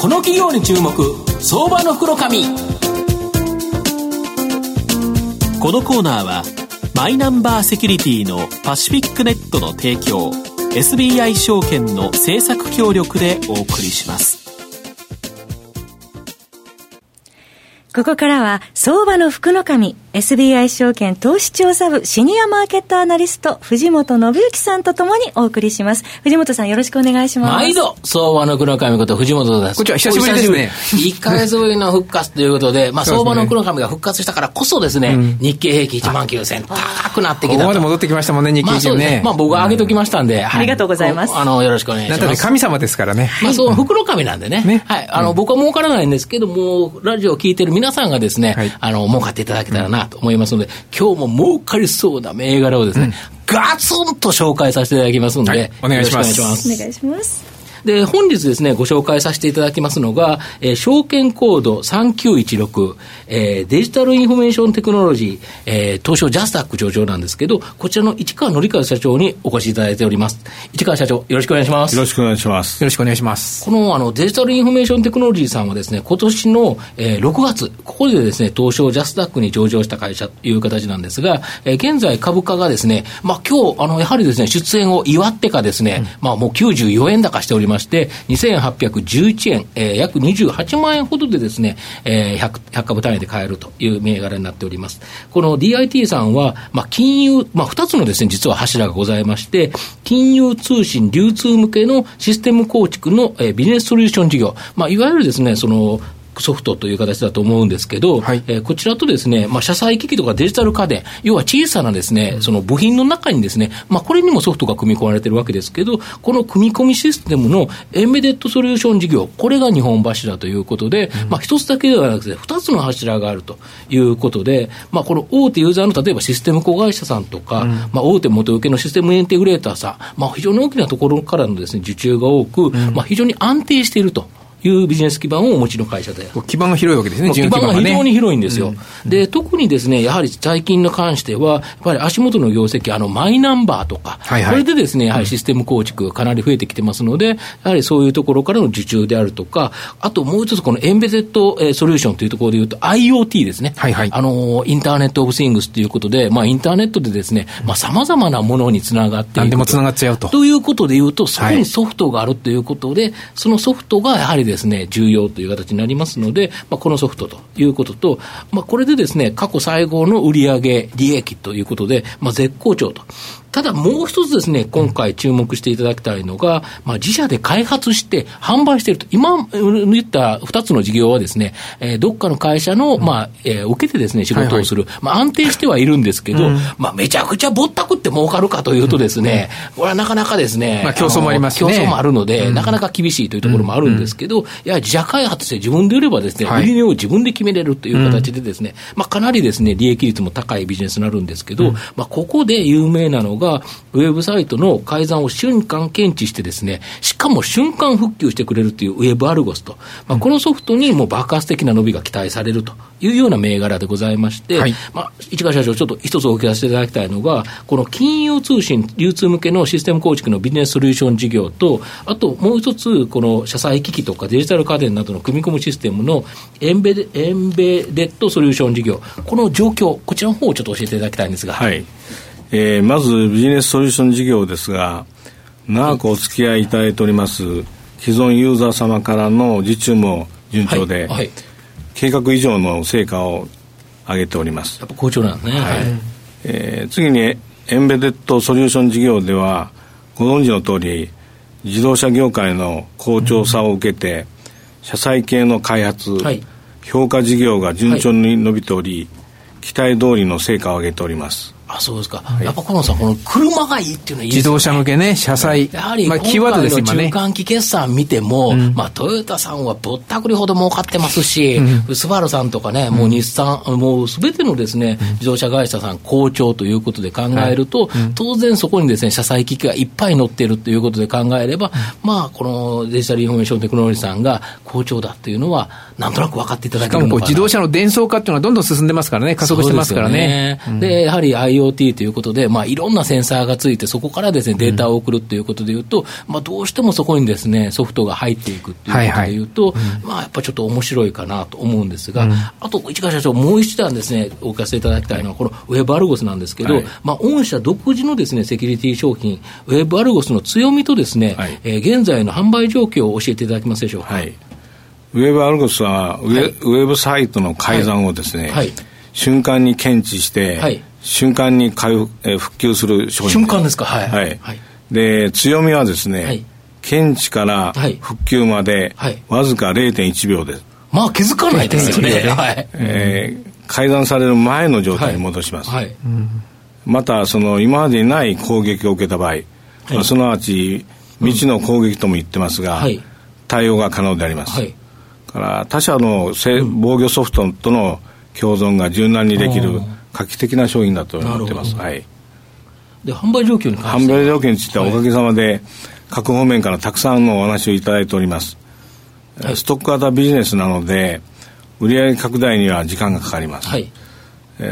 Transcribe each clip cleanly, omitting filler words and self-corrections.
この企業に注目、相場の袋紙。このコーナーはマイナンバーセキュリティのパシフィックネットの提供、 SBI 証券の政策協力でお送りします。ここからは相場の福の神、 SBI 証券投資調査部シニアマーケットアナリスト藤本信之さんとともにお送りします。藤本さん、よろしくお願いします。毎度相場の福の神こと藤本です。こんにちは。久しぶりですね。1ヶ月ぶりの復活ということで、まあ、相場の福の神が復活したからこそですね、日経平均1万9000高くなってきたと。ここまで戻ってきましたもんね、日経平均ね。まあ、僕は上げときましたんで、ありがとうございます。よろしくお願いします。なんか神様ですからね。まあ、そう福の神なんでね。はい。僕は儲からないんですけども、ラジオを聞いてる皆さんがですね、はい、儲かっていただけたらなと思いますので、今日も儲かりそうな銘柄をですね、ガツンと紹介させていただきますので、はい、お願いします。よろしくお願いします。お願いします。で、本日ですね、ご紹介させていただきますのが、証券コード3916、デジタルインフォメーションテクノロジー、東証ジャスダック上場なんですけど、こちらの市川紀和社長にお越しいただいております。市川社長、よろしくお願いします。よろしくお願いします。よろしくお願いします。このデジタルインフォメーションテクノロジーさんはですね、今年の、6月、ここでですね、東証ジャスダックに上場した会社という形なんですが、現在株価がですね、まあ、今日やはりですね、出演を祝ってかですね、まあ、もう94円高しておりますまして2811円、約28万円ほどでですね、100株単位で買えるという銘柄になっております。この DIT さんは、まあ、金融、まあ、2つのですね、実は柱がございまして、金融通信流通向けのシステム構築の、ビジネスソリューション事業、まあ、いわゆるですね、そのソフトという形だと思うんですけど、はい、こちらとですね、まあ、車載機器とかデジタル家電、要は小さなですね、その部品の中にですね、まあ、これにもソフトが組み込まれているわけですけど、この組み込みシステムのエンベデッドソリューション事業、これが日本柱ということで、まあ、一つだけではなくて2つの柱があるということで、まあ、この大手ユーザーの例えばシステム子会社さんとか、まあ、大手元請けのシステムインテグレーターさん、まあ、非常に大きなところからのですね、受注が多く、まあ、非常に安定しているというビジネス基盤をお持ちの会社で、基盤が広いわけですね。基盤が非常に広いんですよ。で、特にですね、やはり最近に関してはやっぱり足元の業績、マイナンバーとか、はいはい、これでですね、やはりシステム構築がかなり増えてきてますので、やはりそういうところからの受注であるとか、あともう一つ、このエンベゼットソリューションというところでいうと IoT ですね、はいはい、インターネットオブシングスということで、まあ、インターネットでですね、まあ、様々なものにつながっていくと、何でもつながっちゃうということでいうと、そこにソフトがあるということで、はい、そのソフトがやはりですね、重要という形になりますので、まあ、このソフトということと、まあ、これでですね、過去最高の売上利益ということで、まあ、絶好調と。ただもう一つですね、今回注目していただきたいのが、まあ、自社で開発して販売していると。今言った2つの事業はですね、どっかの会社の、まあ、受けてですね、仕事をする、はいはい、まあ、安定してはいるんですけど、まあ、めちゃくちゃぼったくって儲かるかというとですね、これはなかなかですね、まあ、競争もありますね。競争もあるので、なかなか厳しいというところもあるんですけど、やはり自社開発して自分で売ればですね、売り値を自分で決めれるという形でですね、まあ、かなりですね、利益率も高いビジネスになるんですけど、まあ、ここで有名なのがウェブサイトの改ざんを瞬間検知してですね、しかも瞬間復旧してくれるというウェブアルゴスと、まあ、このソフトにもう爆発的な伸びが期待されるというような銘柄でございまして、はい、まあ、市川社長、ちょっと一つお聞かせいただきたいのが、この金融通信流通向けのシステム構築のビジネスソリューション事業と、あともう一つ、この車載機器とかデジタル家電などの組み込むシステムのエンベデッドソリューション事業、この状況、こちらの方をちょっと教えていただきたいんですが。はい、まずビジネスソリューション事業ですが、長くお付き合いいただいております既存ユーザー様からの受注も順調で、はいはい、計画以上の成果を上げております。やっぱ好調なんですね、はいはい。次にエンベデッドソリューション事業では、ご存知の通り自動車業界の好調さを受けて、車載系の開発、はい、評価事業が順調に伸びており、はい、期待通りの成果を上げております。あ、そうですか。はい、やっぱ河野さん、この車がいいっていうのはいいですね。自動車向けね、車載。やはり、今回の中間期決算見ても、まあ、トヨタさんはぼったくりほど儲かってますし、スバルさんとかね、もう日産、もうすべてのですね、自動車会社さん好調ということで考えると、当然そこにですね、車載機器がいっぱい載っているということで考えれば、まあ、このデジタルインフォメーションテクノロジーさんが好調だっていうのは、なんとなく分かっていただけるのかな。しかも、自動車の電装化っていうのはどんどん進んでますからね、加速してますからね。で、やはり IoT ということで、いろんなセンサーがついて、そこからですね、データを送るということでいうと、どうしてもそこにですね、ソフトが入っていくということでいうと、やっぱりちょっと面白いかなと思うんですが、あと市川社長、もう一段ですね、お聞かせいただきたいのは、このウェブアルゴスなんですけど、御社独自のですね、セキュリティ商品、ウェブアルゴスの強みとですね、現在の販売状況を教えていただけますでしょうか。ウェブアルゴスはウェブサイトの改ざんをですね、瞬間に検知して、瞬間に復旧する商品。瞬間ですか。で、強みはですね、検知から復旧まで、わずか 0.1 秒です。気づかないですよね。改ざんされる前の状態に戻します。また、その今までにない攻撃を受けた場合、すなわち未知の攻撃とも言ってますが、対応が可能であります。から他社の防御ソフトとの共存が柔軟にできる画期的な商品だと思ってます。で、販売状況に関しては、販売状況についてはおかげさまで各方面からたくさんのお話をいただいております。ストック型ビジネスなので、売上拡大には時間がかかります。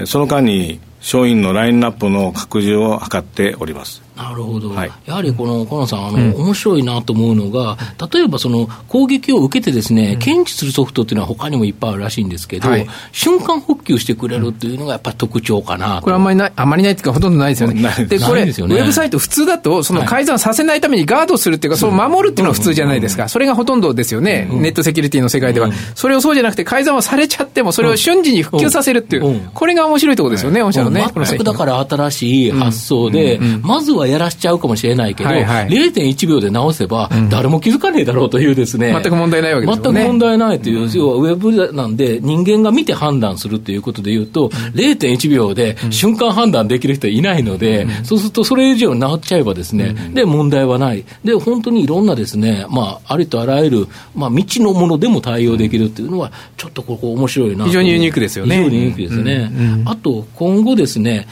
その間に商品のラインナップの拡充を図っております。なるほど、やはりこの河野さん、面白いなと思うのが、例えばその攻撃を受けてですね、検知するソフトというのは他にもいっぱいあるらしいんですけど、瞬間復旧してくれるというのがやっぱり特徴かな。これあまりないというか、ほとんどないですよね。で、これウェブサイト普通だと、その改ざんさせないためにガードするというか、その守るというのは普通じゃないですか。それがほとんどですよね、ネットセキュリティの世界では。それをそうじゃなくて、改ざんはされちゃってもそれを瞬時に復旧させるっていう、これが面白いところですよね。全くだから新しい発想で、まずはやらしちゃうかもしれないけど、0.1 秒で直せば誰も気づかねえだろうというですね、全く問題ないわけですよね。全く問題ないという、要はウェブなんで人間が見て判断するということでいうと、0.1 秒で瞬間判断できる人はいないので、そうするとそれ以上直っちゃえばですね、で、問題はない。で、本当にいろんなですね、ありとあらゆる未知のものでも対応できるというのは、ちょっとここ面白いな。非常にユニークですよね。非常にユニークですね。あと今後ですね、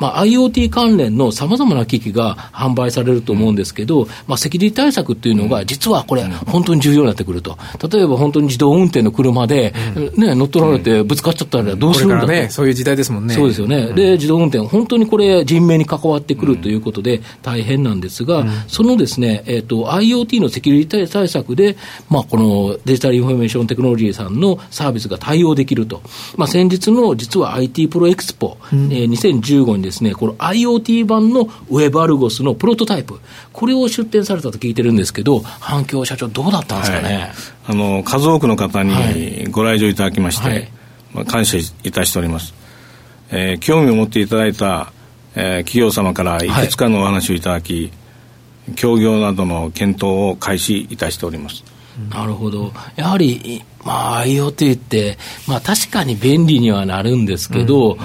IoT 関連のさまざまな機器が販売されると思うんですけど、セキュリティ対策っていうのが実はこれ本当に重要になってくると。例えば本当に自動運転の車で、乗っ取られてぶつかっちゃったらどうするんだと。これからね、そういう時代ですもんね。そうですよね。で、自動運転本当にこれ人命に関わってくるということで大変なんですが、そのですね、IoT のセキュリティ対策で、このデジタルインフォメーションテクノロジーさんのサービスが対応できると。先日の実は IT プロエクスポ、2015にですね、この IoT 版のウェブアルゴスのプロトタイプ、これを出展されたと聞いてるんですけど、反響社長どうだったんですかね。数多くの方にご来場いただきまして、感謝いたしております。興味を持っていただいた、企業様からいくつかのお話をいただき、協業などの検討を開始いたしております。なるほど。やはりIoT って、確かに便利にはなるんですけど、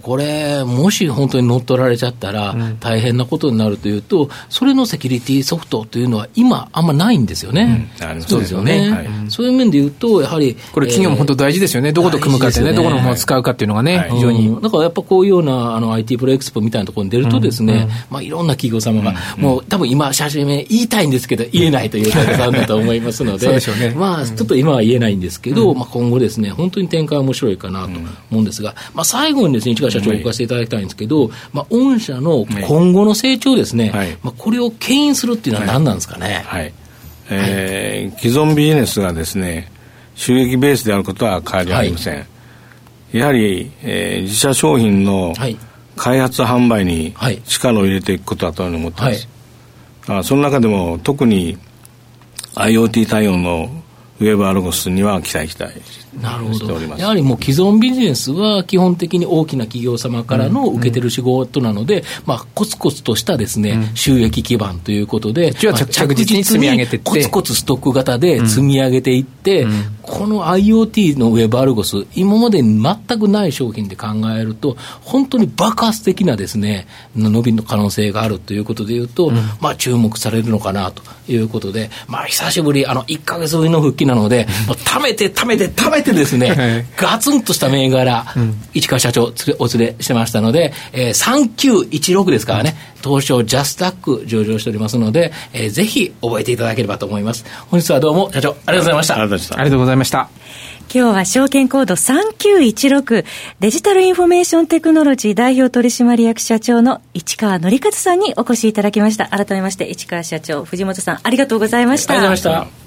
これもし本当に乗っ取られちゃったら大変なことになるというと、それのセキュリティソフトというのは今あんまないんですよね。そうですよね。そういう面で言うと、やはりこれ企業も本当大事ですよね。どこと組むかってね、どこのものを使うかっていうのがね、非常に。だからやっぱこういうようなIT プロエクスポみたいなところに出るとですね、いろんな企業様がもう多分今社長名言いたいんですけど言えないという会社さんだと思いますので、ちょっと今は言えないんですけど、今後ですね、本当に展開は面白いかなと思うんですが、最後にですね、市川社長にお聞かせいただきたいんですけど、御社の今後の成長ですね、これを牽引するっていうのは何なんですかね。既存ビジネスがですね、収益ベースであることは変わりありません。やはり、自社商品の開発販売に力を入れていくことだと思っています。その中でも特に IoT 対応のウェブアルゴスには期待しております。やはりもう既存ビジネスは基本的に大きな企業様からの受けてる仕事なので、コツコツとしたですね、収益基盤ということで、着実に積み上げていって、コツコツストック型で積み上げていって、この IoT のウェブアルゴス、今まで全くない商品で考えると、本当に爆発的なですね、伸びの可能性があるということでいうと、注目されるのかなということで、久しぶり、1ヶ月ぶりの復帰なので、貯めてですね、ガツンとした銘柄、市川社長お連れしてましたので、3916ですからね、東証ジャスダック上場しておりますので、ぜひ覚えていただければと思います。本日はどうも社長ありがとうございました。ありがとうございました。今日は証券コード3916デジタルインフォメーションテクノロジー代表取締役社長の市川典和さんにお越しいただきました。改めまして市川社長、藤本さん、ありがとうございました。ありがとうございました。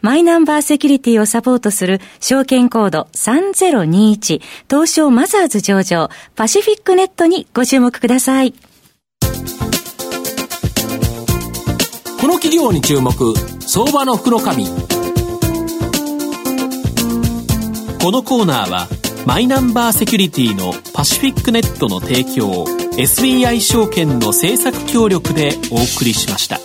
マイナンバーセキュリティをサポートする証券コード3021東証マザーズ上場パシフィックネットにご注目ください。この企業に注目、相場の福の神。このコーナーはマイナンバーセキュリティのパシフィックネットの提供、 SBI 証券の政策協力でお送りしました。